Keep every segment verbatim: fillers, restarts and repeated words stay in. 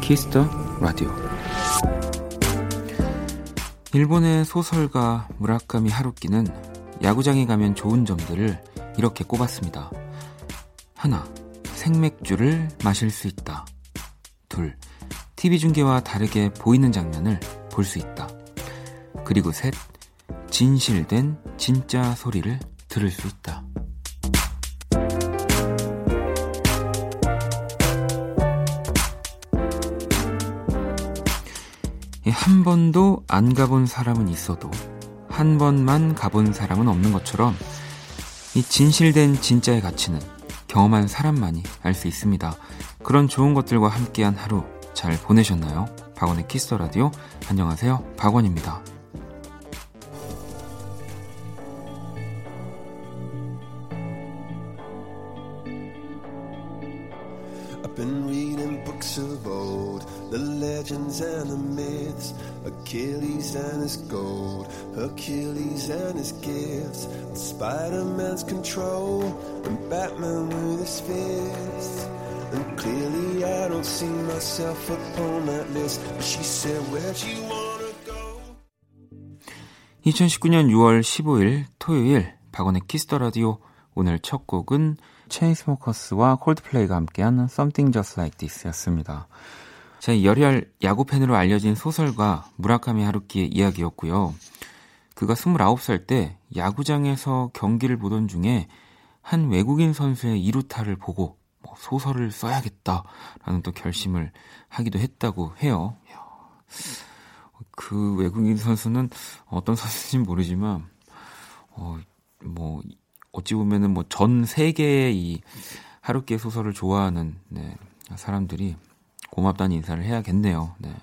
키스 더 라디오. 일본의 소설가 무라카미 하루키는 야구장에 가면 좋은 점들을 이렇게 꼽았습니다. 하나, 생맥주를 마실 수 있다. 둘, 티비 중계와 다르게 보이는 장면을 볼 수 있다. 그리고 셋, 진실된 진짜 소리를 들을 수 있다. 한 번도 안 가본 사람은 있어도 한 번만 가본 사람은 없는 것처럼 이 진실된 진짜의 가치는 경험한 사람만이 알 수 있습니다. 그런 좋은 것들과 함께한 하루 잘 보내셨나요? 박원의 키스 더 라디오. 안녕하세요, 박원입니다. Been reading books of old, the legends and the myths, Achilles and his gold, Hercules and his gifts, and Spider-Man's control, and Batman with his fists. And clearly I don't see myself upon that list, but she said, where'd you wanna go? 이천십구 년 유월 십오 일 토요일 박원의 키스 더 라디오. 오늘 첫 곡은 체인스모커스와 콜드플레이가 함께한 Something Just Like This 였습니다. 제 열혈 야구팬으로 알려진 소설가 무라카미 하루키의 이야기였고요. 그가 스물아홉 살 때 야구장에서 경기를 보던 중에 한 외국인 선수의 이루타를 보고 소설을 써야겠다라는 또 결심을 하기도 했다고 해요. 그 외국인 선수는 어떤 선수인지 모르지만 어, 뭐 어찌 보면은 뭐 전 세계의 이 하루키의 소설을 좋아하는 네, 사람들이 고맙다는 인사를 해야겠네요. 네.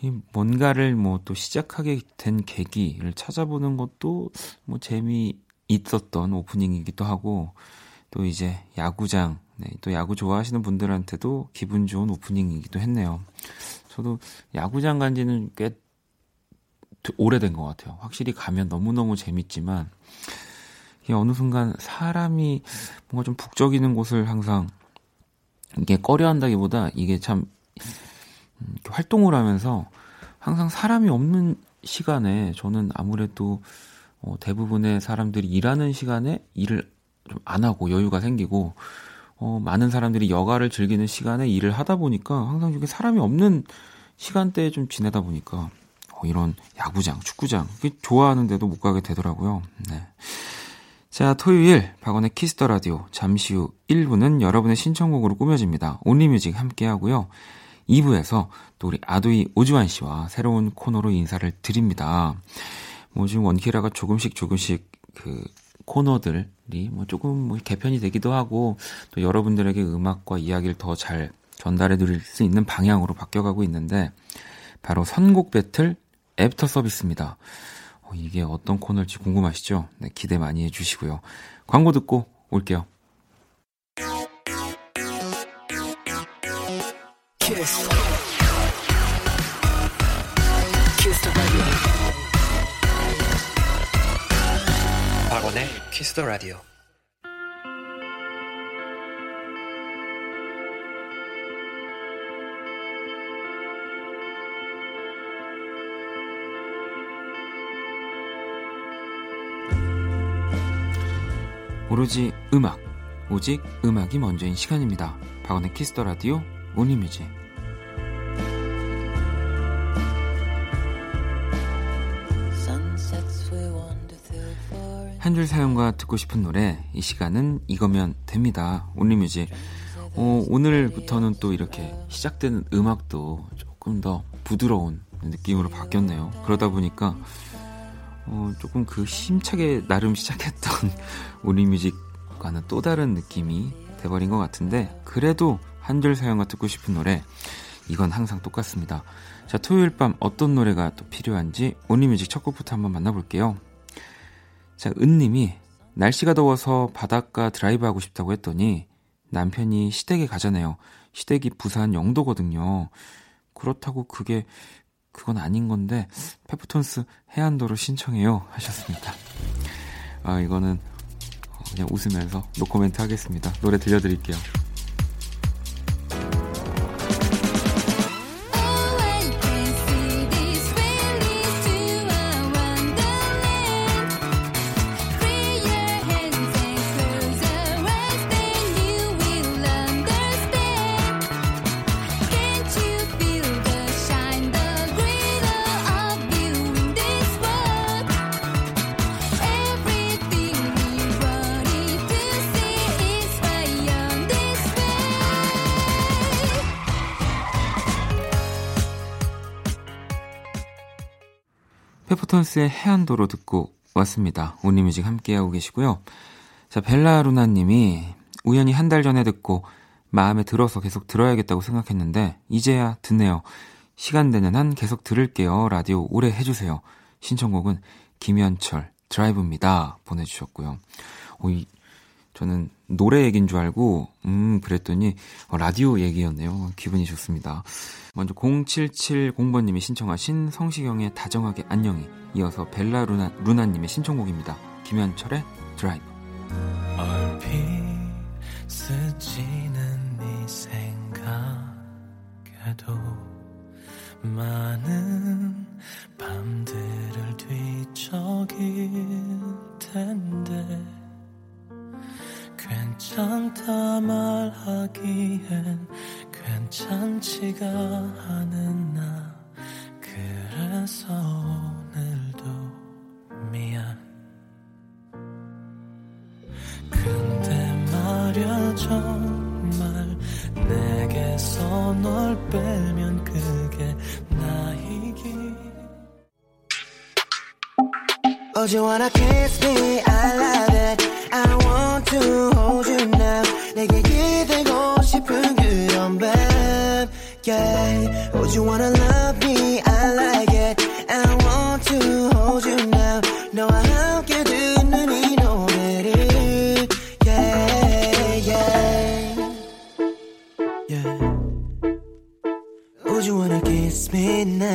이 뭔가를 뭐 또 시작하게 된 계기를 찾아보는 것도 뭐 재미 있었던 오프닝이기도 하고 또 이제 야구장, 네, 또 야구 좋아하시는 분들한테도 기분 좋은 오프닝이기도 했네요. 저도 야구장 간지는 꽤 오래된 것 같아요. 확실히 가면 너무 너무 재밌지만. 어느 순간 사람이 뭔가 좀 북적이는 곳을 항상 이게 꺼려한다기보다 이게 참 활동을 하면서 항상 사람이 없는 시간에 저는 아무래도 어 대부분의 사람들이 일하는 시간에 일을 좀 안 하고 여유가 생기고 어 많은 사람들이 여가를 즐기는 시간에 일을 하다 보니까 항상 이게 사람이 없는 시간대에 좀 지내다 보니까 어 이런 야구장, 축구장 좋아하는데도 못 가게 되더라고요. 네. 자, 토요일 박원의 키스 더 라디오. 잠시 후 일 부는 여러분의 신청곡으로 꾸며집니다. 온리뮤직 함께하고요. 이 부에서 또 우리 아도이 오주환 씨와 새로운 코너로 인사를 드립니다. 뭐 지금 원키라가 조금씩 조금씩 그 코너들이 뭐 조금 뭐 개편이 되기도 하고 또 여러분들에게 음악과 이야기를 더 잘 전달해 드릴 수 있는 방향으로 바뀌어가고 있는데 바로 선곡 배틀 애프터 서비스입니다. 이게 어떤 코너일지 궁금하시죠? 네, 기대 많이 해주시고요. 광고 듣고 올게요. 키스. 키스 더 라디오. 박원의 키스 더 라디오. 오로지 음악, 오직 음악이 먼저인 시간입니다. 박원의 키스 더 라디오, 온리뮤직. 한 줄 사연과 듣고 싶은 노래, 이 시간은 이거면 됩니다. 온리뮤직. 어, 오늘부터는 또 이렇게 시작되는 음악도 조금 더 부드러운 느낌으로 바뀌었네요. 그러다 보니까 어, 조금 그 힘차게 나름 시작했던 우리 뮤직과는 또 다른 느낌이 돼버린 것 같은데 그래도 한 줄 사연과 듣고 싶은 노래 이건 항상 똑같습니다. 자, 토요일 밤 어떤 노래가 또 필요한지 온리 뮤직 첫 곡부터 한번 만나볼게요. 자, 은님이 날씨가 더워서 바닷가 드라이브 하고 싶다고 했더니 남편이 시댁에 가자네요. 시댁이 부산 영도거든요. 그렇다고 그게 그건 아닌 건데 페퍼톤스 해안도로 신청해요 하셨습니다. 아 이거는 어, 그냥 웃으면서 노코멘트 하겠습니다. 노래 들려드릴게요. 페퍼톤스의 해안도로 듣고 왔습니다. 온리뮤직 함께하고 계시고요. 자, 벨라루나님이 우연히 한 달 전에 듣고 마음에 들어서 계속 들어야겠다고 생각했는데 이제야 듣네요. 시간 되는 한 계속 들을게요. 라디오 오래 해주세요. 신청곡은 김현철 드라이브입니다. 보내주셨고요. 오, 이, 저는 노래 얘기인 줄 알고 음 그랬더니 어, 라디오 얘기였네요. 기분이 좋습니다. 먼저 공칠칠공번님이 신청하신 성시경의 다정하게 안녕이 이어서 벨라 루나, 루나님의 신청곡입니다. 김현철의 드라이브. 얼핏 스치는 네 생각에도 많은 밤들을 뒤척일 텐데 괜찮다 말하기엔 괜찮지가 않은 나 그래서 오늘도 미안 근데 말야 정말 내게서 널 빼면 그게 나이기 Oh, you wanna kiss me? I love it I want to hold you now 내게 기대고 싶은 그런 밤 Yeah Oh, you wanna love me? I like it I want to hold you now 너와 함께 듣는 이 노래를 Yeah, yeah Yeah Oh, you wanna kiss me now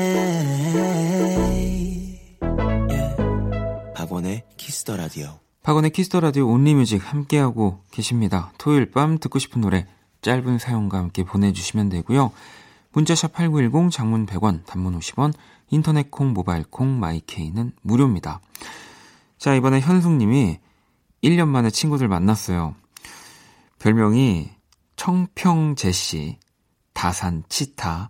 박원의 키스더라디오 박원의 키스더라디오 온리뮤직 함께하고 계십니다. 토요일 밤 듣고 싶은 노래 짧은 사연과 함께 보내주시면 되고요. 문자샵 팔구일공 장문 백 원 단문 오십 원 인터넷 콩 모바일 콩 마이케이는 무료입니다. 자 이번에 현숙님이 일 년 만에 친구들 만났어요. 별명이 청평제시 다산치타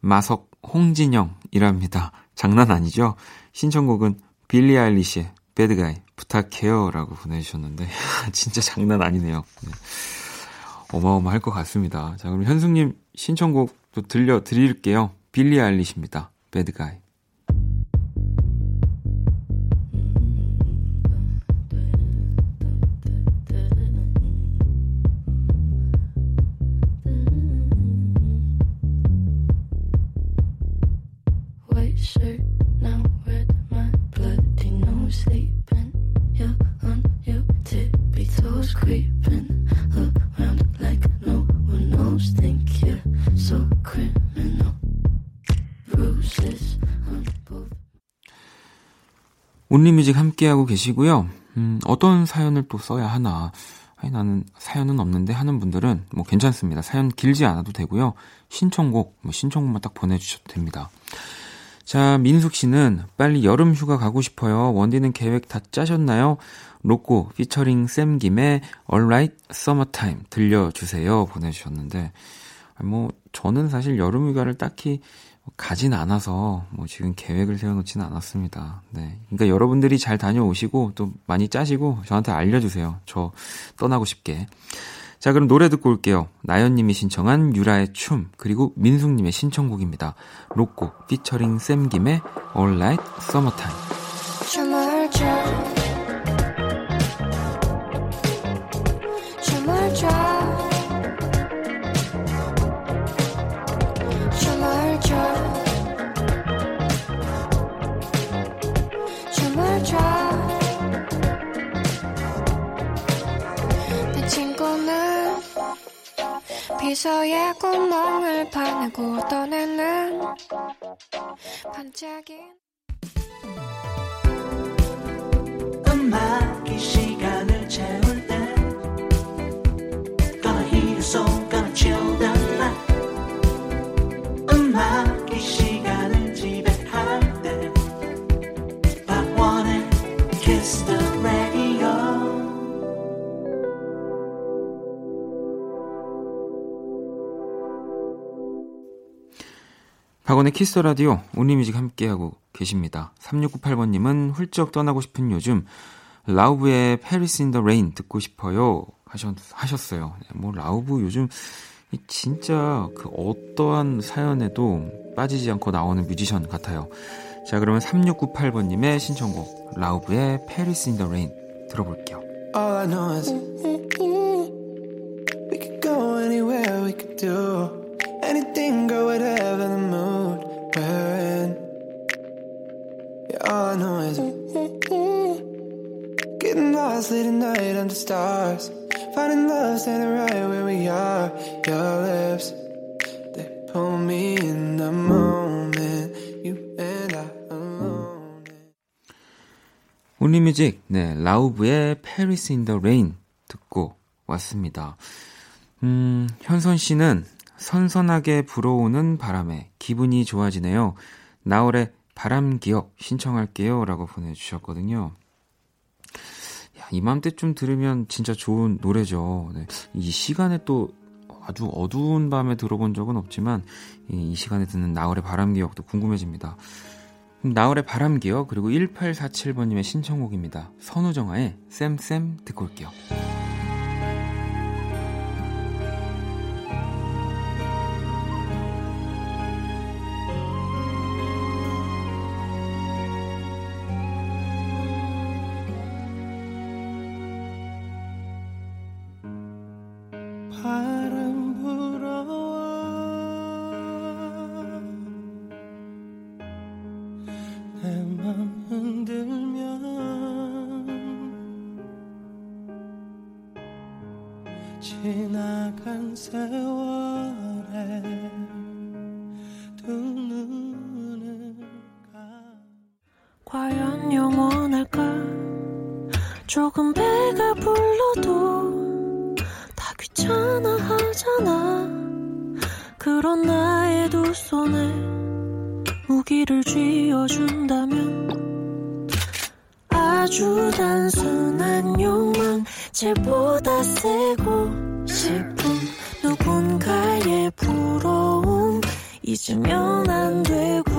마석 홍진영이랍니다. 장난 아니죠? 신청곡은 빌리 아일리시의 배드가이 부탁해요 라고 보내주셨는데 진짜 장난 아니네요. 네. 어마어마할 것 같습니다. 자 그럼 현숙님 신청곡도 들려드릴게요. 빌리 아일리시입니다. 배드가이 온리뮤직 함께하고 계시고요. 음, 어떤 사연을 또 써야 하나 아니, 나는 사연은 없는데 하는 분들은 뭐 괜찮습니다. 사연 길지 않아도 되고요. 신청곡, 뭐 신청곡만 딱 보내주셔도 됩니다. 자, 민숙씨는 빨리 여름휴가 가고 싶어요. 원디는 계획 다 짜셨나요? 로꼬 피처링 쌤김의 Alright Summertime 들려주세요 보내주셨는데 뭐 저는 사실 여름휴가를 딱히 가진 않아서 뭐 지금 계획을 세워놓지는 않았습니다. 네, 그러니까 여러분들이 잘 다녀오시고 또 많이 짜시고 저한테 알려주세요. 저 떠나고 싶게. 자 그럼 노래 듣고 올게요. 나연님이 신청한 유라의 춤 그리고 민숙님의 신청곡입니다. 로꼬 피처링 쌤김의 All Night Summertime. 춤을 춰 춤을 춰 비서의 구멍을 파내고 떠내는 반짝인 음악이 시간을 채울 박원의 키스라디오 온리뮤직 함께하고 계십니다. 삼육구팔 번님은 훌쩍 떠나고 싶은 요즘 라우브의 Paris in the Rain 듣고 싶어요 하셨, 하셨어요. 뭐 라우브 요즘 진짜 그 어떠한 사연에도 빠지지 않고 나오는 뮤지션 같아요. 자, 그러면 삼육구팔 번님의 신청곡 라우브의 Paris in the Rain 들어볼게요. All I know is we could go anywhere, we could do anything, go whatever the mood we're in. Yeah, all I know is getting lost late at night under stars, finding love standing right where we are. Your lips, they pull me in the moment. You and I alone. 온리뮤직, 네, 라우브의 Paris in the Rain 듣고 왔습니다. 음, 현선 씨는 선선하게 불어오는 바람에 기분이 좋아지네요. 나월의 바람기억 신청할게요 라고 보내주셨거든요. 야, 이맘때쯤 들으면 진짜 좋은 노래죠. 네. 이 시간에 또 아주 어두운 밤에 들어본 적은 없지만 이, 이 시간에 듣는 나월의 바람기억도 궁금해집니다. 나월의 바람기억, 그리고 일팔사칠 번님의 신청곡입니다. 선우정아의 쌤쌤 듣고 올게요. 지나간 세월에 두 눈을 감... 과연 영원할까? 조금 배가 불러도 다 귀찮아 하잖아. 그런 나의 두 손에 무기를 쥐어준다면 아주 단순한 욕망 제보다 세고 싶은 누군가의 부러움 잊으면 안 되고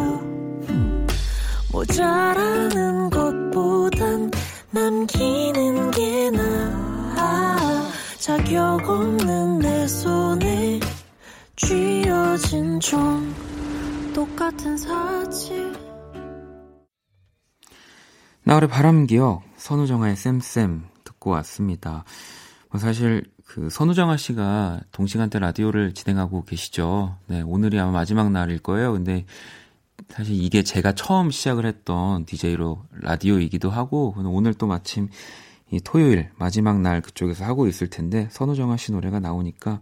모자라는 것보단 남기는 게 나아. 자격 없는 내 손에 쥐어진 종 똑같은 사치. 나월의 바람기억, 선우정아의 쌤쌤 왔습니다. 사실 그 선우정아 씨가 동시간대 라디오를 진행하고 계시죠. 네, 오늘이 아마 마지막 날일 거예요. 근데 사실 이게 제가 처음 시작을 했던 디제이로 라디오이기도 하고 오늘 또 마침 이 토요일 마지막 날 그쪽에서 하고 있을 텐데 선우정아 씨 노래가 나오니까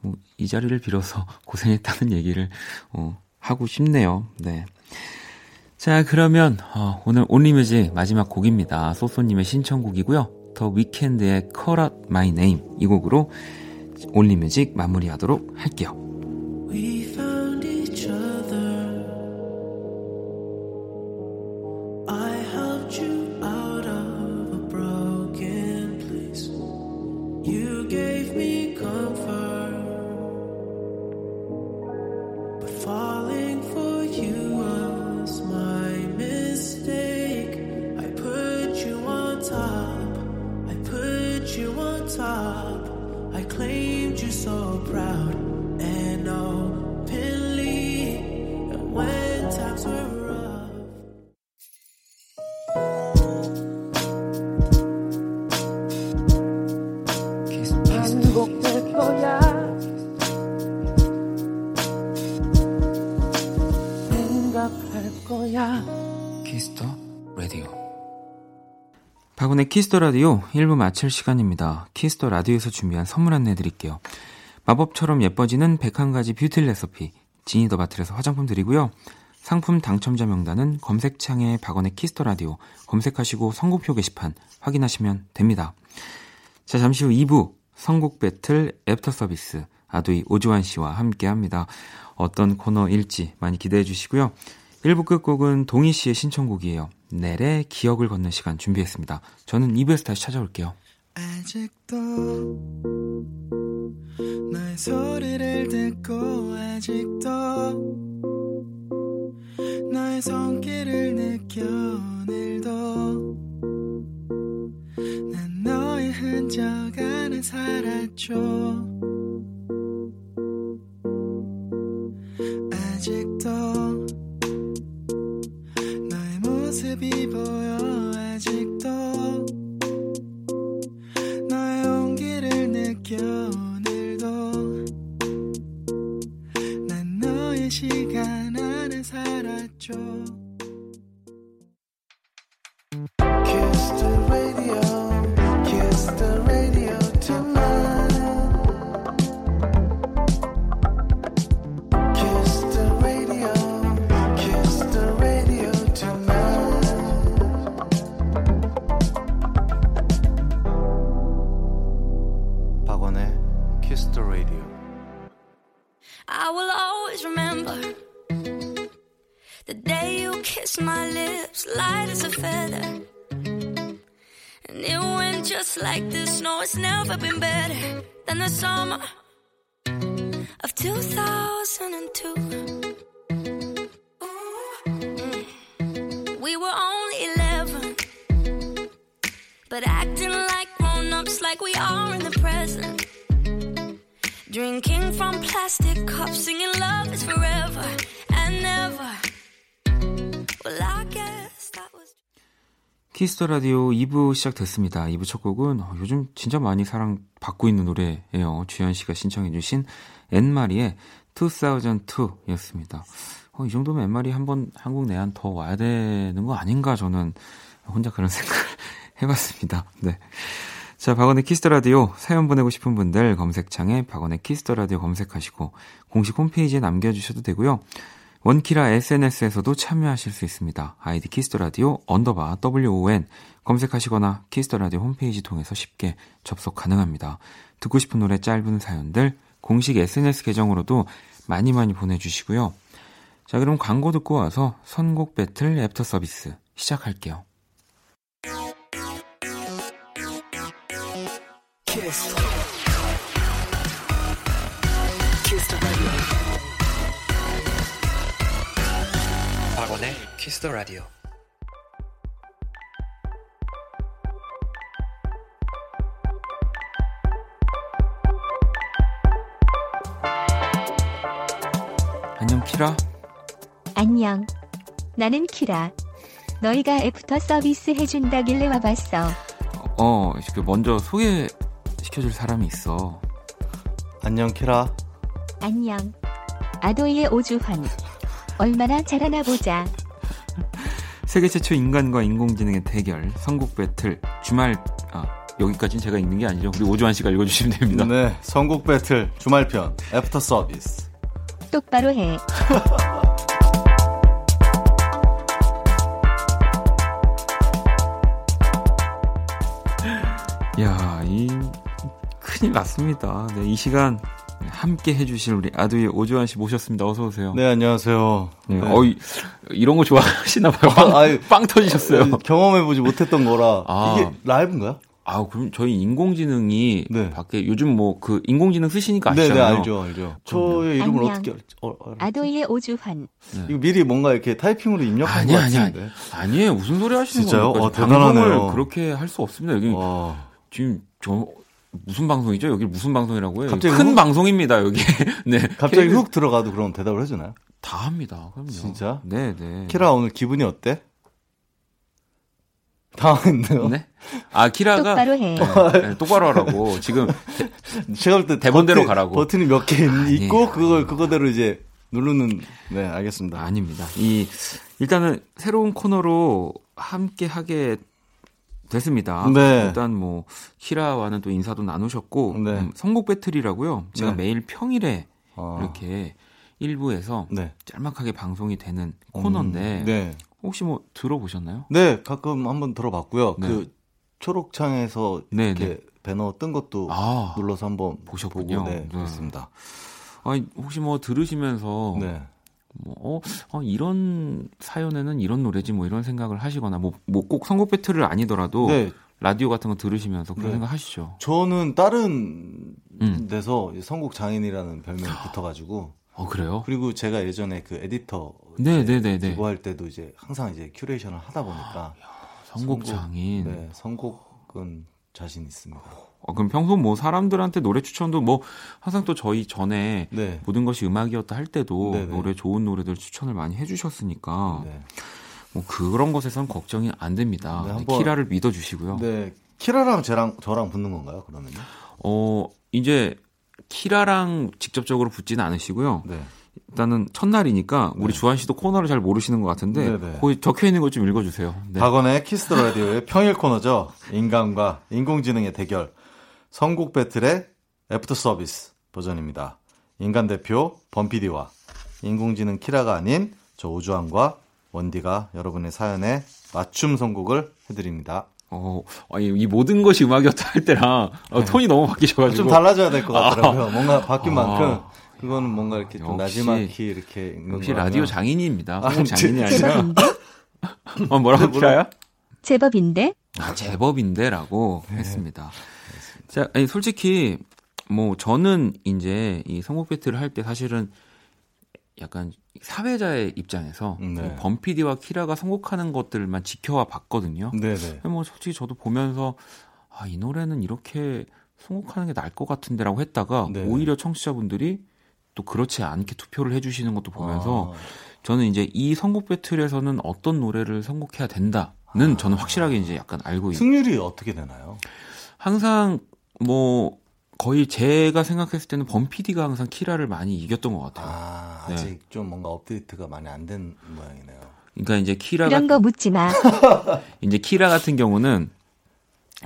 뭐 이 자리를 빌어서 고생했다는 얘기를 어, 하고 싶네요. 네. 자, 그러면 어, 오늘 온리뮤직 마지막 곡입니다. 소소님의 신청곡이고요. 더 위켄드의 Call Out My Name 이 곡으로 온리뮤직 마무리하도록 할게요. We found each other. I helped you out of a broken place. You gave me comfort. But falling for you was my mistake. I put you on top. You on top, I claimed you so proud and openly. And when times were rough, kiss 반복될 거야. 생각할 거야. Kiss the radio. 박원의 키스더라디오 일 부 마칠 시간입니다. 키스더라디오에서 준비한 선물 안내 드릴게요. 마법처럼 예뻐지는 백한 가지 뷰티 레시피 지니 더 바틀에서 화장품 드리고요. 상품 당첨자 명단은 검색창에 박원의 키스더라디오 검색하시고 선곡표 게시판 확인하시면 됩니다. 자, 잠시 후 이 부 선곡 배틀 애프터 서비스 아도이 오주환 씨와 함께합니다. 어떤 코너일지 많이 기대해 주시고요. 일 부 끝곡은 동희 씨의 신청곡이에요. 넬의 기억을 걷는 시간 준비했습니다. 저는 이 부에서 다시 찾아올게요. 아직도 나의 소리를 듣고 아직도 너의 손길을 느껴 오늘도 난 너의 흔적 안에 살았죠. 아직도 너의 모습이 보여. 아직도 너의 온기를 느껴 오늘도 난 너의 시간 안에 살았죠. Kiss the radio, kiss the radio tonight. I will always remember the day you kissed my lips, light as a feather. And it went just like this. No, it's never been better than the summer of two thousand two. Mm. We were only eleven, but acting like grown-ups, like we are in the present. Drinking from plastic cups, singing love is forever and never. Well, I guess that was... 키스더 라디오 이 부 시작됐습니다. 이 부 첫 곡은 요즘 진짜 많이 사랑받고 있는 노래예요. 주현 씨가 신청해 주신 앤마리의 이천이 였습니다. 어, 이 정도면 앤마리 한번 한국 내한 더 와야 되는 거 아닌가, 저는 혼자 그런 생각을 해봤습니다. 네. 자, 박원의 키스더라디오 사연 보내고 싶은 분들 검색창에 박원의 키스더라디오 검색하시고 공식 홈페이지에 남겨주셔도 되고요. 원키라 에스엔에스에서도 참여하실 수 있습니다. 아이디 키스더라디오 언더바 더블유오엔 검색하시거나 키스더라디오 홈페이지 통해서 쉽게 접속 가능합니다. 듣고 싶은 노래 짧은 사연들 공식 에스엔에스 계정으로도 많이 많이 보내주시고요. 자, 그럼 광고 듣고 와서 선곡 배틀 애프터 서비스 시작할게요. Kiss the radio. 박원의 Kiss the radio. 안녕 키라. 안녕. 나는 키라. 너희가 애프터 서비스 해준다길래 와봤어. 어, 먼저 소개. 시켜줄 사람이 있어. 안녕 키라. 안녕. 아도이의 오주환. 얼마나 잘하나 보자. 세계 최초 인간과 인공지능의 대결 선곡 배틀 주말. 아, 여기까지는 제가 읽는 게 아니죠. 우리 오주환 씨가 읽어주시면 됩니다. 네, 선곡 배틀 주말편 애프터 서비스. 똑바로 해. 야, 이 큰일 났습니다. 네, 이 시간 함께 해주실 우리 아두이 오주환 씨 모셨습니다. 어서 오세요. 네, 안녕하세요. 네. 네. 어이, 이런 거 좋아하시나 봐요. 빵, 아, 아이, 빵 터지셨어요. 경험해보지 못했던 거라. 아, 이게 라이브인가요? 아, 그럼 저희 인공지능이 네. 밖에 요즘 뭐 그 인공지능 쓰시니까 아시잖아요. 네, 네, 알죠, 알죠. 저의 이름을 안녕. 어떻게 알지? 어, 아도이의 오주환. 네. 이거 미리 뭔가 이렇게 타이핑으로 입력한 아니, 것 아니, 같은데. 아니, 아니, 아니에요. 무슨 소리 하시는 거예요? 진짜요? 아, 대단하네요. 그렇게 할 수 없습니다. 여기 와. 지금 저 무슨 방송이죠? 여기 무슨 방송이라고 해요? 큰 훅? 방송입니다, 여기. 네. 갑자기 훅 들어가도 그럼 대답을 해주나요? 다 합니다. 그럼요. 진짜? 네, 네. 키라 오늘 기분이 어때? 당황했네요. 네? 아, 키라가. 똑바로 해. 네, 네, 똑바로 하라고. 지금. 제가 볼 때 대본대로 버튼, 가라고. 버튼이 몇 개 있고, 그걸, 그거대로 이제 누르는. 네, 알겠습니다. 아닙니다. 이, 일단은 새로운 코너로 함께 하게 됐습니다. 네. 일단 뭐 키라와는 또 인사도 나누셨고 네. 음, 선곡 배틀이라고요. 제가 네. 매일 평일에 아. 이렇게 일부에서 네. 짤막하게 방송이 되는 코너인데 음, 네. 혹시 뭐 들어보셨나요? 네, 가끔 한번 들어봤고요. 네. 그 초록창에서 네, 이렇게 네. 배너 뜬 것도 아, 눌러서 한번 보셨군요. 보고, 네, 그렇습니다. 네. 아니, 혹시 뭐 들으시면서. 네. 뭐, 어, 어, 이런 사연에는 이런 노래지, 뭐, 이런 생각을 하시거나, 뭐, 뭐, 꼭 선곡 배틀을 아니더라도, 네. 라디오 같은 거 들으시면서 그런 네. 생각 하시죠. 저는 다른 음. 데서 선곡 장인이라는 별명이 붙어가지고. 어, 그래요? 그리고 제가 예전에 그 에디터 네, 네, 네, 네. 기부할 때도 이제 항상 이제 큐레이션을 하다 보니까 아, 야, 선곡 장인. 선곡, 네, 선곡은 자신 있습니다. 어, 그럼 평소 뭐 사람들한테 노래 추천도 뭐 항상 또 저희 전에 네. 모든 것이 음악이었다 할 때도 네네. 노래 좋은 노래들 추천을 많이 해주셨으니까 네. 뭐 그런 것에선 걱정이 안 됩니다. 네, 한번, 키라를 믿어주시고요. 네, 키라랑 저랑 저랑 붙는 건가요? 그러면? 어 이제 키라랑 직접적으로 붙지는 않으시고요. 네. 일단은 첫날이니까 우리 네. 주한 씨도 코너를 잘 모르시는 것 같은데 네네. 거기 적혀 있는 것 좀 읽어주세요. 네. 박원의 키스 더 라디오의 평일 코너죠. 인간과 인공지능의 대결, 선곡 배틀의 애프터 서비스 버전입니다. 인간 대표 범피디와 인공지능 키라가 아닌 저 오주환과 원디가 여러분의 사연에 맞춤 선곡을 해드립니다. 어, 아니, 이 모든 것이 음악이었다 할 때랑 네. 톤이 너무 바뀌셔가지고 좀 달라져야 될 것 같더라고요. 아. 뭔가 바뀐 만큼. 아. 그거는 뭔가 이렇게 좀 나지막히 이렇게 읽는 역시 거라면. 라디오 장인입니다. 아, 장인이 아니라. 어, 뭐라고 키라야? 제법인데? 아, 제법인데라고 네. 했습니다. 알겠습니다. 자, 아니, 솔직히 뭐 저는 이제 이 선곡 배틀을 할 때 사실은 약간 사회자의 입장에서 네. 범피디와 키라가 선곡하는 것들만 지켜와 봤거든요. 네네. 뭐 솔직히 저도 보면서 아, 이 노래는 이렇게 선곡하는 게 나을 것 같은데라고 했다가 네. 오히려 청취자분들이 또 그렇지 않게 투표를 해주시는 것도 보면서 아. 저는 이제 이 선곡 배틀에서는 어떤 노래를 선곡해야 된다는 아. 저는 확실하게 이제 약간 알고 있어요. 승률이 있... 어떻게 되나요? 항상 뭐 거의 제가 생각했을 때는 범피디가 항상 키라를 많이 이겼던 것 같아요. 아, 아직 네. 좀 뭔가 업데이트가 많이 안 된 모양이네요. 그러니까 이제 키라 이런 같... 거 묻지 마. 이제 키라 같은 경우는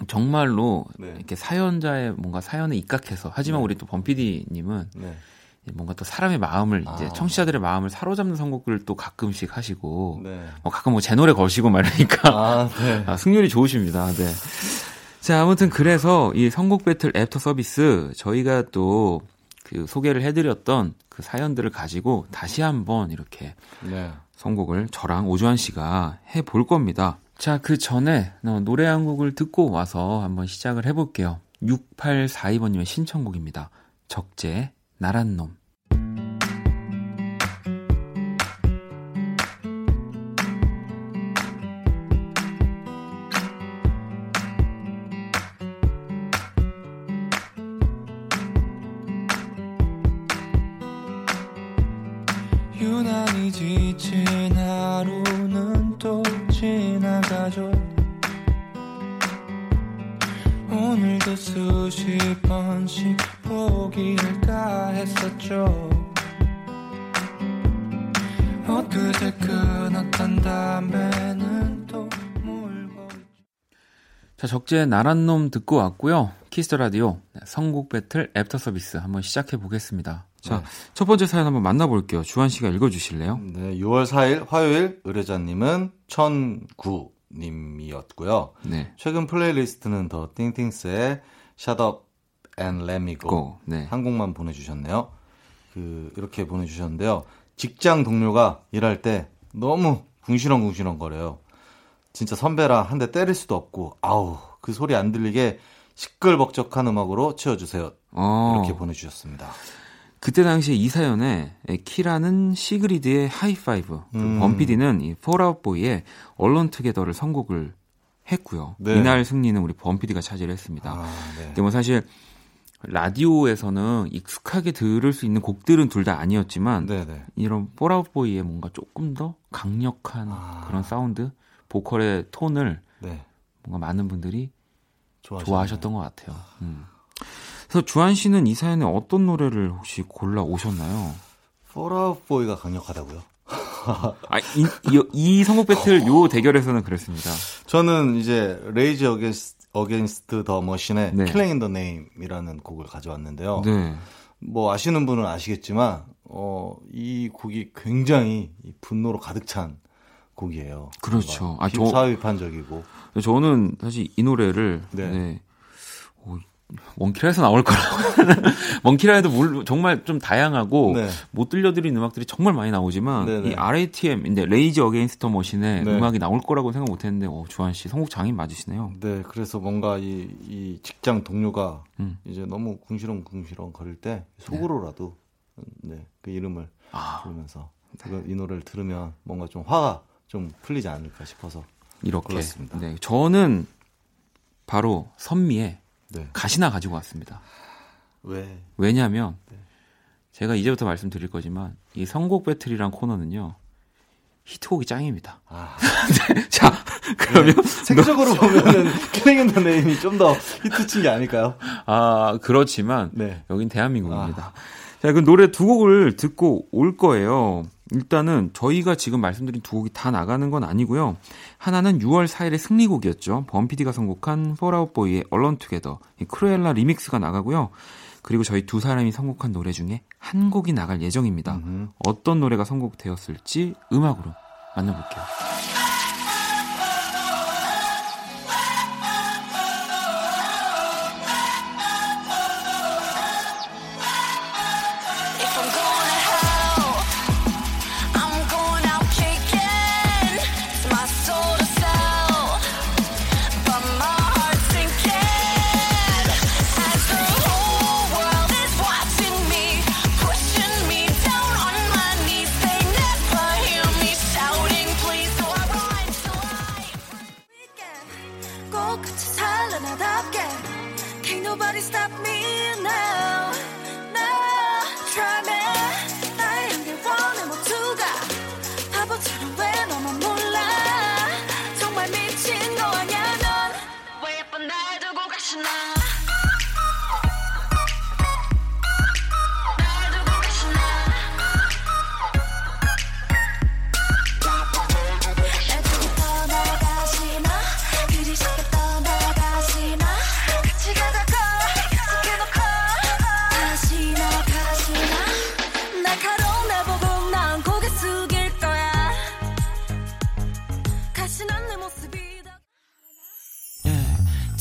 정말로 네. 이렇게 사연자의 뭔가 사연에 입각해서 하지만 네. 우리 또 범피디님은. 네. 뭔가 또 사람의 마음을 이제 아, 청취자들의 마음을 사로잡는 선곡을 또 가끔씩 하시고 네. 뭐 가끔 뭐 제 노래 거시고 말이니까 아, 네. 아, 승률이 좋으십니다. 네. 자 아무튼 그래서 이 선곡 배틀 애프터 서비스 저희가 또 그 소개를 해드렸던 그 사연들을 가지고 다시 한번 이렇게 네. 선곡을 저랑 오주환 씨가 해볼 겁니다. 자 그 전에 노래 한 곡을 듣고 와서 한번 시작을 해볼게요. 육팔사이 번님의 신청곡입니다. 적재 나란 놈. 유난히 지친 하루는 또 지나가죠. 오늘도 수십 번씩 포기할까 했었죠. 엊그제 끊었던 담배는 또 물고 자, 적재의 나란 놈 듣고 왔고요. 키스 더 라디오 선곡 배틀 애프터 서비스 한번 시작해 보겠습니다. 자, 네. 첫 번째 사연 한번 만나볼게요. 주한 씨가 읽어주실래요? 네, 유월 사일 화요일 의뢰자님은 천구 님이었고요. 네. 최근 플레이리스트는 더 띵띵스의 Shut Up and Let Me Go, Go. 네. 한 곡만 보내주셨네요. 그 이렇게 보내주셨는데요. 직장 동료가 일할 때 너무 궁시렁궁시렁 거려요. 진짜 선배라 한 대 때릴 수도 없고 아우 그 소리 안 들리게 시끌벅적한 음악으로 채워주세요. 오. 이렇게 보내주셨습니다. 그때 당시에 이 사연에 키라는 시그리드의 하이파이브, 음. 범피디는 이 폴아웃보이의 얼론 투게더를 선곡을 했고요. 네. 이날 승리는 우리 범피디가 차지를 했습니다. 아, 네. 근데 뭐 사실 라디오에서는 익숙하게 들을 수 있는 곡들은 둘 다 아니었지만 네네. 이런 폴아웃보이의 뭔가 조금 더 강력한 아. 그런 사운드, 보컬의 톤을 네. 뭔가 많은 분들이 좋아하셨네요. 좋아하셨던 것 같아요. 음. 그래서 주한 씨는 이 사연에 어떤 노래를 혹시 골라 오셨나요? 폴아웃보이가 강력하다고요? 아, 이, 이, 이 선곡 배틀 요 대결에서는 그랬습니다. 저는 이제 레이지 어게인스트, 어게인스트 더 머신의 네. Killing in the Name이라는 곡을 가져왔는데요. 네. 뭐 아시는 분은 아시겠지만 어, 이 곡이 굉장히 분노로 가득 찬 곡이에요. 그렇죠. 아, 저, 사회비판적이고. 저는 사실 이 노래를 네. 네. 오, 원키라에서 나올 거라고. 원키라에도 정말 좀 다양하고 네. 못 들려드린 음악들이 정말 많이 나오지만 네네. 이 알 에이 티 엠, 이제 레이지 어게인스터 머신의 네. 음악이 나올 거라고 생각 못했는데 어, 주한 씨 선곡 장인 맞으시네요. 네, 그래서 뭔가 이, 이 직장 동료가 음. 이제 너무 궁시렁궁시렁 거릴 때 속으로라도 네. 네, 그 이름을 아. 부르면서 이 노래를 들으면 뭔가 좀 화가 좀 풀리지 않을까 싶어서 이렇게 골랐습니다. 네, 저는 바로 선미의 네. 가시나 가지고 왔습니다. 왜? 왜냐하면 네. 제가 이제부터 말씀드릴 거지만 이 선곡 배틀이란 코너는요 히트곡이 짱입니다. 아. 네, 자 그러면 네. 색적으로 보면은 킬링 앤 더 네임이 좀 더 히트친 게 아닐까요? 아 그렇지만 네. 여긴 대한민국입니다. 아. 자, 그 노래 두 곡을 듣고 올 거예요. 일단은 저희가 지금 말씀드린 두 곡이 다 나가는 건 아니고요. 하나는 유월 사일의 승리곡이었죠. 범피디가 선곡한 폴아웃보이의 얼런 투게더, 크루엘라 리믹스가 나가고요. 그리고 저희 두 사람이 선곡한 노래 중에 한 곡이 나갈 예정입니다. 음흠. 어떤 노래가 선곡되었을지 음악으로 만나볼게요.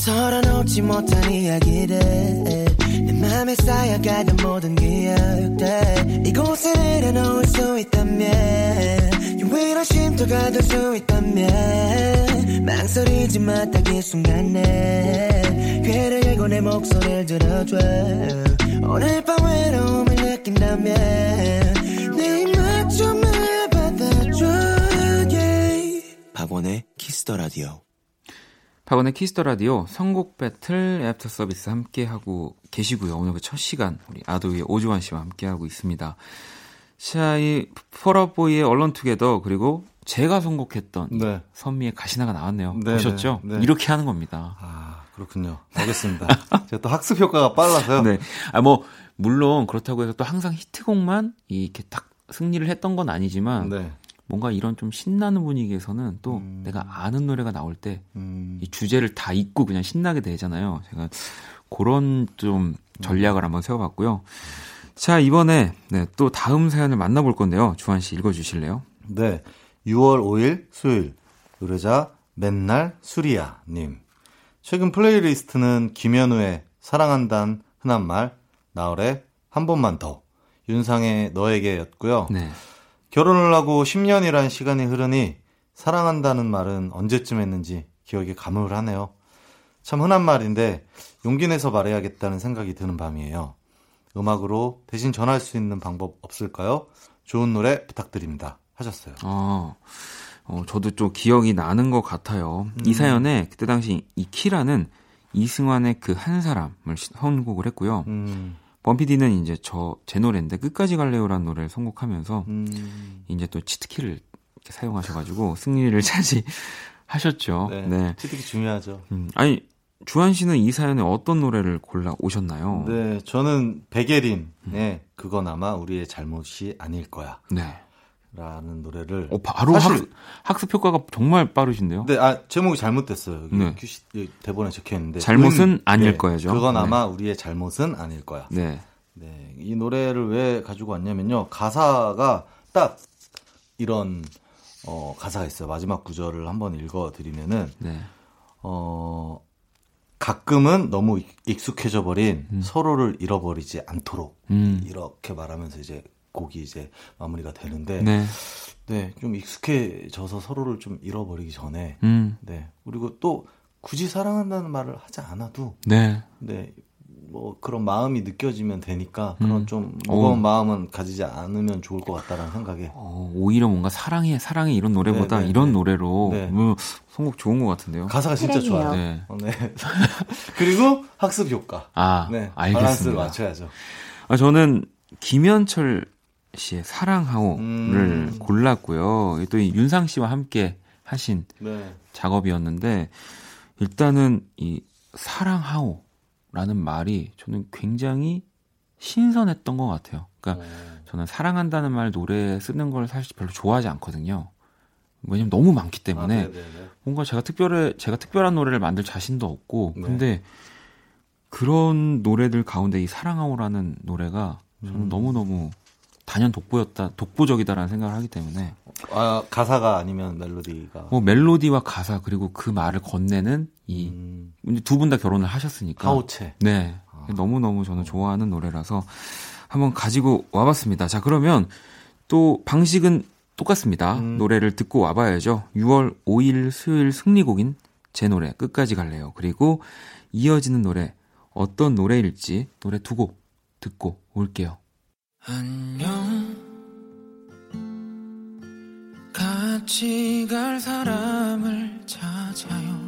털어놓지 못한 이야기를 내 맘에 쌓여가던 모든 기억들 이곳에 내려놓을 수 있다면 유일한 쉼터가 될 수 있다면 망설이지 마 딱 이 순간에 괴를 열고 내 목소리를 들어줘 오늘 밤 외로움을 느낀다면 내 맘 좀 받아줘 yeah. 박원의 키스더 라디오 박원의 키스더 라디오 선곡 배틀 애프터 서비스 함께하고 계시고요. 오늘 그 첫 시간 우리 아도이의 오주환 씨와 함께하고 있습니다. 자, 이 폴아웃보이의 얼런 투게더 그리고 제가 선곡했던 네. 선미의 가시나가 나왔네요. 네, 보셨죠? 네, 네. 이렇게 하는 겁니다. 아 그렇군요. 알겠습니다. 제가 또 학습 효과가 빨라서요. 네. 아 뭐 물론 그렇다고 해서 또 항상 히트곡만 이렇게 딱 승리를 했던 건 아니지만. 네. 뭔가 이런 좀 신나는 분위기에서는 또 음. 내가 아는 노래가 나올 때 이 주제를 다 잊고 그냥 신나게 되잖아요. 제가 그런 좀 전략을 한번 세워봤고요. 자, 이번에 네, 또 다음 사연을 만나볼 건데요. 주한 씨 읽어주실래요? 네. 유월 오일 수요일 노래자 맨날 수리야님. 최근 플레이리스트는 김현우의 사랑한단 흔한 말, 나얼의 한 번만 더, 윤상의 너에게였고요. 네. 결혼을 하고 십 년이란 시간이 흐르니 사랑한다는 말은 언제쯤 했는지 기억에 가물을 하네요. 참 흔한 말인데 용기 내서 말해야겠다는 생각이 드는 밤이에요. 음악으로 대신 전할 수 있는 방법 없을까요? 좋은 노래 부탁드립니다. 하셨어요. 아, 어, 저도 좀 기억이 나는 것 같아요. 음. 이 사연에 그때 당시 이 키라는 이승환의 그 한 사람을 선곡을 했고요. 음. 범피디는 이제 저, 제 노래인데 끝까지 갈래요라는 노래를 선곡하면서 음. 이제 또 치트키를 이렇게 사용하셔가지고 승리를 차지하셨죠. 네, 네. 치트키 중요하죠. 음. 아니, 주한 씨는 이 사연에 어떤 노래를 골라 오셨나요? 네, 저는 백예린의 음. 그건 아마 우리의 잘못이 아닐 거야. 네. 라는 노래를. 어, 바로 사실... 학습, 학습 효과가 정말 빠르신데요? 네, 아, 제목이 잘못됐어요. 여기 네. 규시, 대본에 적혀 있는데. 잘못은 음, 아닐 네, 거야죠. 그건 아마 네. 우리의 잘못은 아닐 거야. 네. 네. 이 노래를 왜 가지고 왔냐면요. 가사가 딱 이런, 어, 가사가 있어요. 마지막 구절을 한번 읽어드리면은, 네. 어, 가끔은 너무 익숙해져 버린 음. 서로를 잃어버리지 않도록 음. 이렇게 말하면서 이제 곡이 이제 마무리가 되는데, 네. 네, 좀 익숙해져서 서로를 좀 잃어버리기 전에, 음. 네, 그리고 또 굳이 사랑한다는 말을 하지 않아도, 네, 네, 뭐 그런 마음이 느껴지면 되니까 그런 음. 좀 무거운 오. 마음은 가지지 않으면 좋을 것 같다라는 생각에 어, 오히려 뭔가 사랑해 사랑해 이런 노래보다 네네네. 이런 노래로 네. 음, 선곡 좋은 것 같은데요. 가사가 진짜 좋아요. 네. 네. 그리고 학습 효과. 아, 네. 알겠습니다. 밸런스를 맞춰야죠. 아, 저는 김현철 씨의 사랑하오를 음. 골랐고요. 또 이 윤상 씨와 함께 하신 네. 작업이었는데 일단은 이 사랑하오 라는 말이 저는 굉장히 신선했던 것 같아요. 그러니까 네. 저는 사랑한다는 말 노래에 쓰는 걸 사실 별로 좋아하지 않거든요. 왜냐면 너무 많기 때문에 아, 뭔가 제가 특별해, 제가 특별한 노래를 만들 자신도 없고 네. 근데 그런 노래들 가운데 이 사랑하오라는 노래가 저는 음. 너무너무 단연 독보였다, 독보적이다라는 생각을 하기 때문에 아, 가사가 아니면 멜로디가 뭐 멜로디와 가사 그리고 그 말을 건네는 이 두 분 다 음. 결혼을 하셨으니까 하우체 네 아. 너무너무 저는 좋아하는 노래라서 한번 가지고 와봤습니다. 자 그러면 또 방식은 똑같습니다. 음. 노래를 듣고 와봐야죠. 유월 오일 수요일 승리곡인 제 노래 끝까지 갈래요. 그리고 이어지는 노래 어떤 노래일지 노래 두 곡 듣고 올게요. 안녕 같이 갈 사람을 찾아요.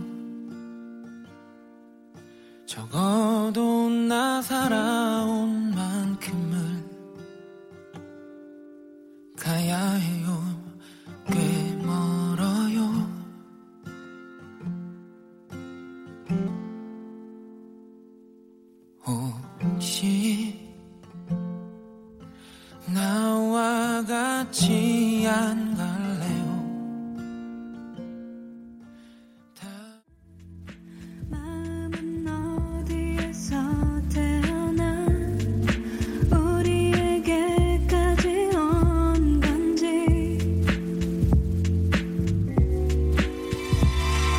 적어도 나 살아온 만큼은 가야 해요. 꽤 멀어요. 혹시 나와 같이 안 갈래요? 마음은 어디에서 태어나 우리에게까지 온 건지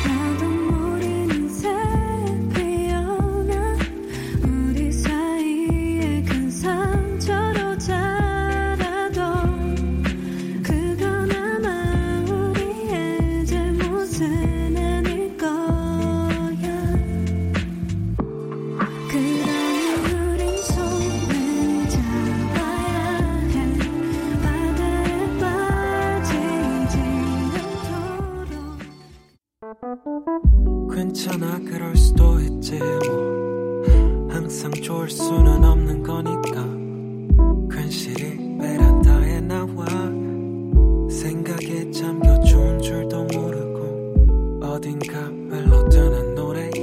나도 모르는 새끼 연한 우리 사이에 큰 상처로 자 괜찮아 그럴 수도 있지 뭐 항상 좋을 수는 없는 거니까 괜시리 베란다에 나와 생각에 잠겨 좋은 줄도 모르고 어딘가 멜로드는 노래에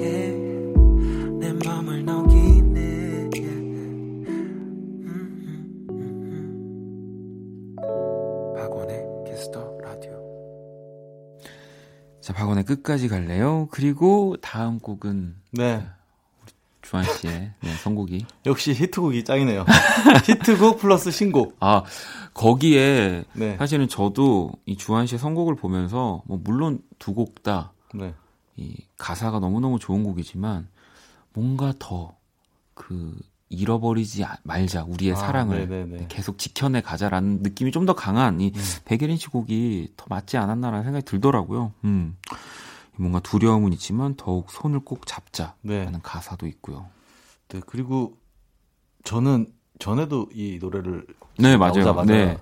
내 맘을 녹이네. 음, 음, 음. 박원의 키스더 라디오. 자, 박원의 끝까지 갈래요? 그리고 다음 곡은 네. 주한 씨의 네, 선곡이 역시 히트곡이 짱이네요. 히트곡 플러스 신곡. 아, 거기에 네. 사실은 저도 이 주한 씨의 선곡을 보면서 뭐 물론 두 곡 다 네. 이 가사가 너무너무 좋은 곡이지만 뭔가 더 그 잃어버리지 말자 우리의 아, 사랑을 네네네. 계속 지켜내 가자라는 느낌이 좀 더 강한 이 백예린 씨 곡이 더 맞지 않았나라는 생각이 들더라고요. 음. 뭔가 두려움은 있지만 더욱 손을 꼭 잡자라는 네. 가사도 있고요. 네, 그리고 저는 전에도 이 노래를 네 맞아요. 맞아요.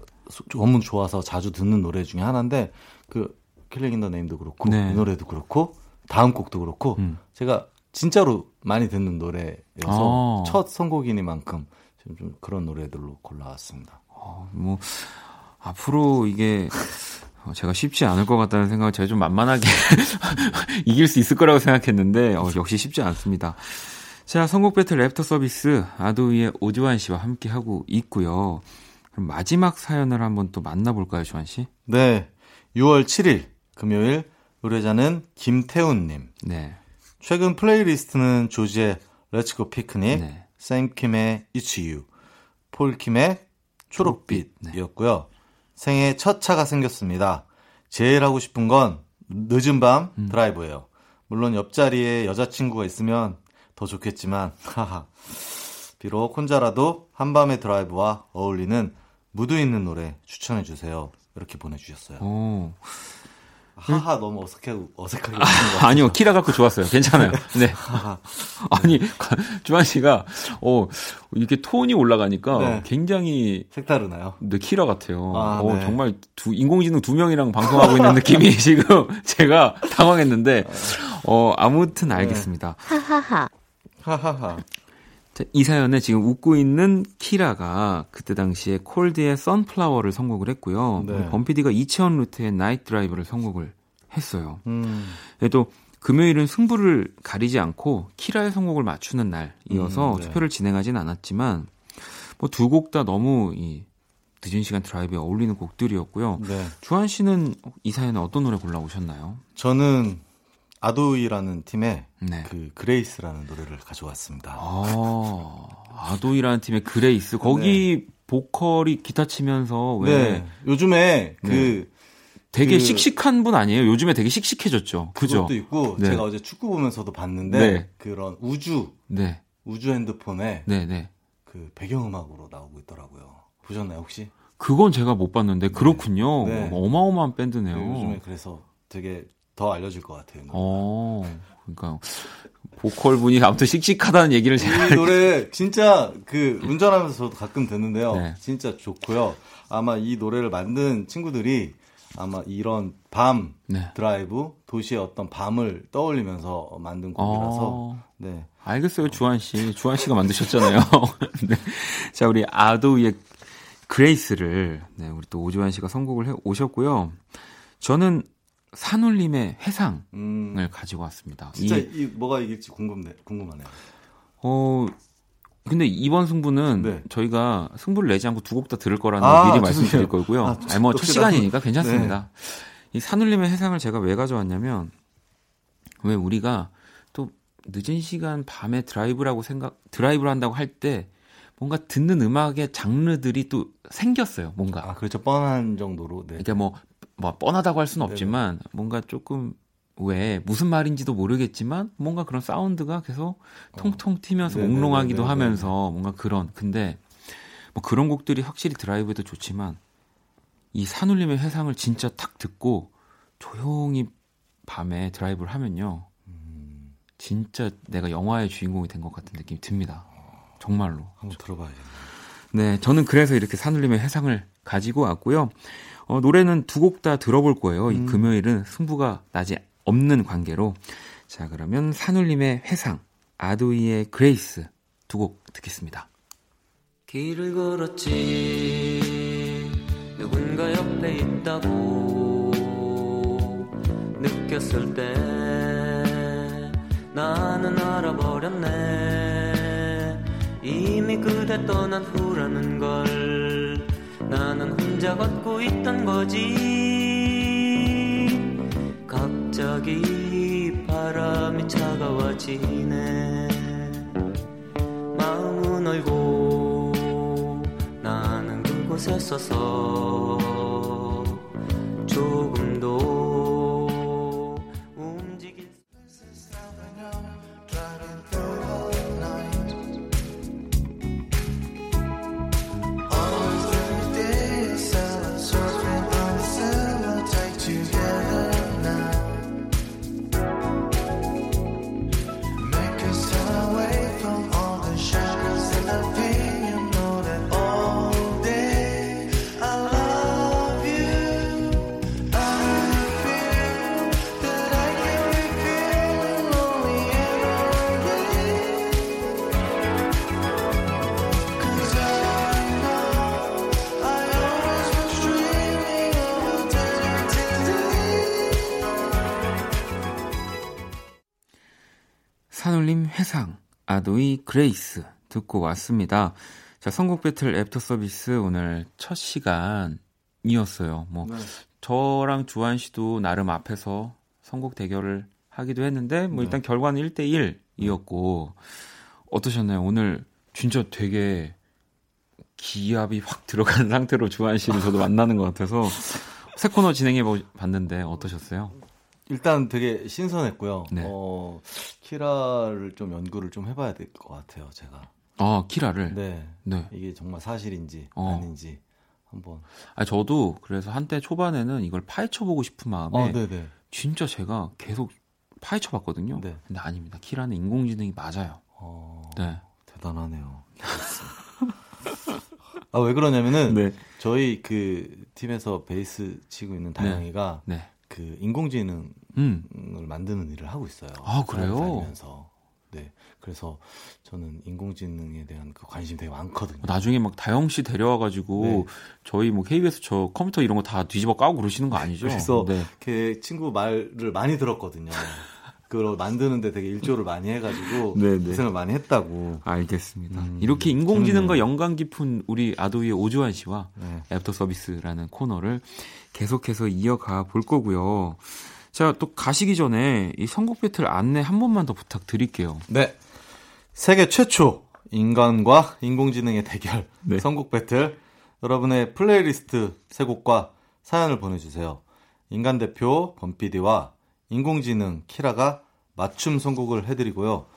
너무 좋아서 자주 듣는 노래 중에 하나인데 그 킬링 인 더 네임도 그렇고 네. 이 노래도 그렇고 다음 곡도 그렇고 음. 제가 진짜로 많이 듣는 노래여서 아. 첫 선곡이니만큼 지금 좀 그런 노래들로 골라왔습니다. 어, 뭐 앞으로 이게 제가 쉽지 않을 것 같다는 생각을 제가 좀 만만하게 이길 수 있을 거라고 생각했는데 어, 역시 쉽지 않습니다. 자, 선곡 배틀 애프터 서비스 아도이의 오주환 씨와 함께 하고 있고요. 그럼 마지막 사연을 한번 또 만나볼까요, 주환 씨? 네, 유월 칠일 금요일 의뢰자는 김태훈님. 네. 최근 플레이리스트는 조지의 Let's Go Picnic, 네. 샘킴의 It's You, 폴킴의 초록빛이었고요. 네. 생애 첫 차가 생겼습니다. 제일 하고 싶은 건 늦은 밤 음. 드라이브예요. 물론 옆자리에 여자친구가 있으면 더 좋겠지만 비록 혼자라도 한밤의 드라이브와 어울리는 무드 있는 노래 추천해주세요. 이렇게 보내주셨어요. 오. 하하 너무 어색하게 어색하게. 아, 아니요, 키라 갖고 좋았어요. 괜찮아요. 네. 아니 주한 씨가 어 이렇게 톤이 올라가니까 네. 굉장히 색다르나요? 근데 네, 키라 같아요. 아, 어, 네. 정말 두 인공지능 두 명이랑 방송하고 있는 느낌이 지금 제가 당황했는데 어 아무튼 알겠습니다. 하하하. 네. 하하하. 이 사연에 지금 웃고 있는 키라가 그때 당시에 콜드의 선플라워를 선곡을 했고요. 네. 범피디가 이천원 루트의 나이트 드라이브를 선곡을 했어요. 음. 또 금요일은 승부를 가리지 않고 키라의 선곡을 맞추는 날이어서 음, 네. 투표를 진행하진 않았지만 뭐 두 곡 다 너무 이 늦은 시간 드라이브에 어울리는 곡들이었고요. 네. 주한 씨는 이 사연에 어떤 노래 골라오셨나요? 저는 아도이라는 팀의 네. 그 그레이스라는 노래를 가져왔습니다. 아, 아도이라는 팀의 그레이스. 거기 네. 보컬이 기타 치면서 왜 네. 요즘에 네. 그 되게 그 씩씩한 분 아니에요? 요즘에 되게 씩씩해졌죠. 그것도 그죠? 있고 네. 제가 어제 축구 보면서도 봤는데 네. 그런 우주 네. 우주 핸드폰에 네. 네. 그 배경음악으로 나오고 있더라고요. 보셨나요 혹시? 그건 제가 못 봤는데 그렇군요. 네. 네. 어마어마한 밴드네요. 네, 요즘에 그래서 되게 더 알려줄 것 같아요. 어, 그러니까 보컬 분이 아무튼 씩씩하다는 얘기를 제가 이 노래 진짜 그 운전하면서 저도 가끔 듣는데요. 네. 진짜 좋고요. 아마 이 노래를 만든 친구들이 아마 이런 밤 네. 드라이브 도시의 어떤 밤을 떠올리면서 만든 곡이라서 어... 네 알겠어요 주한 씨, 주한 씨가 만드셨잖아요. 네. 자 우리 아도의 그레이스를 네, 우리 또 오주환 씨가 선곡을 해 오셨고요. 저는 산울림의 회상을 음, 가지고 왔습니다. 진짜 이, 이 뭐가 이길지 궁금해, 궁금하네요. 어, 근데 이번 승부는 네. 저희가 승부를 내지 않고 두 곡 다 들을 거라는 아, 미리 말씀드릴 거고요. 아, 아니, 뭐 첫 시간이니까 괜찮습니다. 네. 이 산울림의 회상을 제가 왜 가져왔냐면 왜 우리가 또 늦은 시간 밤에 드라이브라고 생각 드라이브를 한다고 할 때 뭔가 듣는 음악의 장르들이 또 생겼어요. 뭔가 아 그렇죠 뻔한 정도로. 네. 그러니까 뭐 뭐 뻔하다고 할 수는 없지만 네네. 뭔가 조금 왜 무슨 말인지도 모르겠지만 뭔가 그런 사운드가 계속 통통 튀면서 어. 몽롱하기도 네네. 하면서 네네. 뭔가 그런 근데 뭐 그런 곡들이 확실히 드라이브에도 좋지만 이 산울림의 회상을 진짜 탁 듣고 조용히 밤에 드라이브를 하면요 음. 진짜 내가 영화의 주인공이 된 것 같은 느낌이 듭니다. 정말로 한번 들어봐야겠네요. 네, 저는 그래서 이렇게 산울림의 회상을 가지고 왔고요. 어, 노래는 두 곡 다 들어볼 거예요. 이 음. 금요일은 승부가 나지 없는 관계로. 자, 그러면 산울림의 회상, 아도이의 그레이스 두 곡 듣겠습니다. 길을 걸었지 누군가 옆에 있다고 느꼈을 때 나는 알아버렸네 이미 그대 떠난 후라는 걸 나는 혼자 걷고 있던 거지 갑자기 바람이 차가워지네 마음은 얼고 나는 그곳에 서서 조금도 움직일 산울림 회상, 아도이 그레이스 듣고 왔습니다. 자, 선곡 배틀 애프터 서비스 오늘 첫 시간이었어요. 뭐 네. 저랑 주한 씨도 나름 앞에서 선곡 대결을 하기도 했는데 뭐 네. 일단 결과는 일 대 일이었고 어떠셨나요? 오늘 진짜 되게 기합이 확 들어간 상태로 주한 씨를 저도 만나는 것 같아서 새 코너 진행해 봤는데 어떠셨어요? 일단 되게 신선했고요. 네. 어, 키라를 좀 연구를 좀 해봐야 될 것 같아요, 제가. 아, 키라를? 네. 네. 이게 정말 사실인지 어. 아닌지 한번. 아 저도 그래서 한때 초반에는 이걸 파헤쳐보고 싶은 마음에 아, 진짜 제가 계속 파헤쳐봤거든요. 네. 근데 아닙니다. 키라는 인공지능이 맞아요. 어, 네. 대단하네요. 아, 왜 그러냐면은 네. 저희 그 팀에서 베이스 치고 있는 다영이가 네. 네. 그 인공지능을 음. 만드는 일을 하고 있어요. 아 그래요? 네, 그래서 저는 인공지능에 대한 그 관심 되게 많거든요. 나중에 막 다영 씨 데려와가지고 네. 저희 뭐 케이비에스 저 컴퓨터 이런 거 다 뒤집어 까고 그러시는 거 아니죠? 그래서 네. 걔 친구 말을 많이 들었거든요. 그걸 만드는데 되게 일조를 많이 해가지고 고생을 많이 했다고. 알겠습니다. 음, 이렇게 인공지능과 재밌네요. 연관 깊은 우리 아도이의 오주환 씨와 네. 애프터 서비스라는 코너를 계속해서 이어가 볼 거고요. 자, 또 가시기 전에 이 선곡 배틀 안내 한 번만 더 부탁드릴게요. 네. 세계 최초 인간과 인공지능의 대결 네. 선곡 배틀. 여러분의 플레이리스트 세 곡과 사연을 보내주세요. 인간 대표 범피디와 인공지능 키라가 맞춤 선곡을 해드리고요.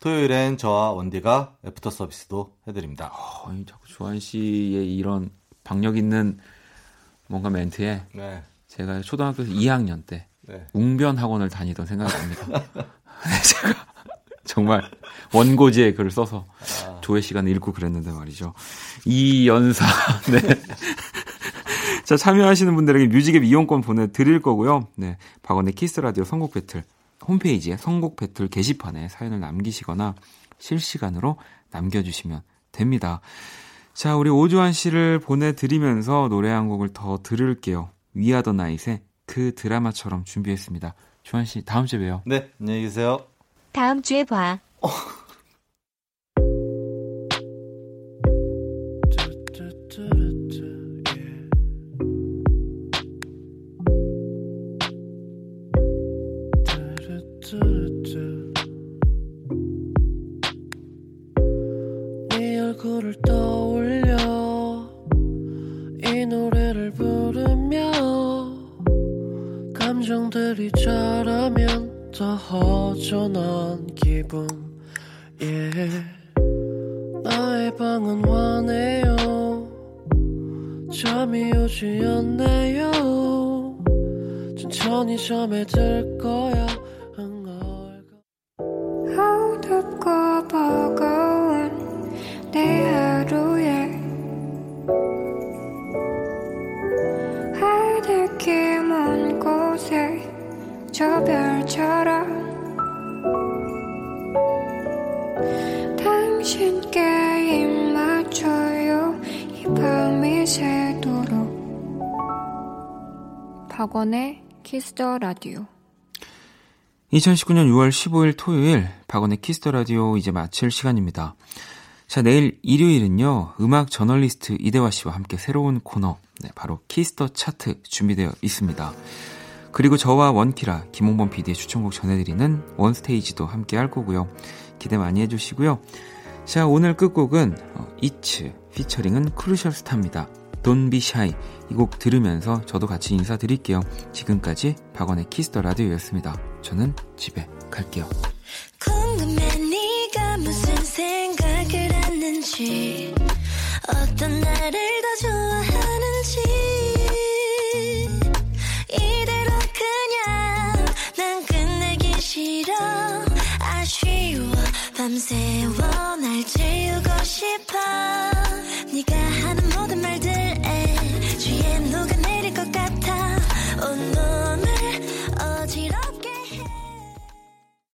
토요일엔 저와 원디가 애프터 서비스도 해드립니다. 어, 자꾸 주한 씨의 이런 박력 있는 뭔가 멘트에 네. 제가 초등학교 이 학년 때 네. 웅변 학원을 다니던 생각이 납니다. 제가 정말 원고지에 글을 써서 아. 조회 시간을 읽고 그랬는데 말이죠. 이 연사. 네. 자, 참여하시는 분들에게 뮤직앱 이용권 보내드릴 거고요. 네, 박원의 키스라디오 선곡 배틀 홈페이지에 선곡 배틀 게시판에 사연을 남기시거나 실시간으로 남겨주시면 됩니다. 자, 우리 오주환 씨를 보내드리면서 노래 한 곡을 더 들을게요. We Are The Night의 그 드라마처럼 준비했습니다. 주환 씨, 다음 주에 봬요. 네, 안녕히 계세요. 다음 주에 봐. 어. 박원의 키스더 라디오. 이천십구 년 유월 십오일 토요일 박원의 키스더 라디오 이제 마칠 시간입니다. 자, 내일 일요일은요. 음악 저널리스트 이대화 씨와 함께 새로운 코너 네, 바로 키스더 차트 준비되어 있습니다. 그리고 저와 원키라 김홍범 피디의 추천곡 전해드리는 원스테이지도 함께 할 거고요. 기대 많이 해주시고요. 자, 오늘 끝곡은 이츠 피처링은 크루셜 스타입니다. Don't be shy. 이 곡 들으면서 저도 같이 인사드릴게요. 지금까지 박원의 키스 더 라디오였습니다. 저는 집에 갈게요. 궁금해 네가 무슨 생각을 하는지 어떤 나를 더 좋아하는지 이대로 그냥 난 끝내기 싫어 아쉬워 밤새워 날 채우고 싶어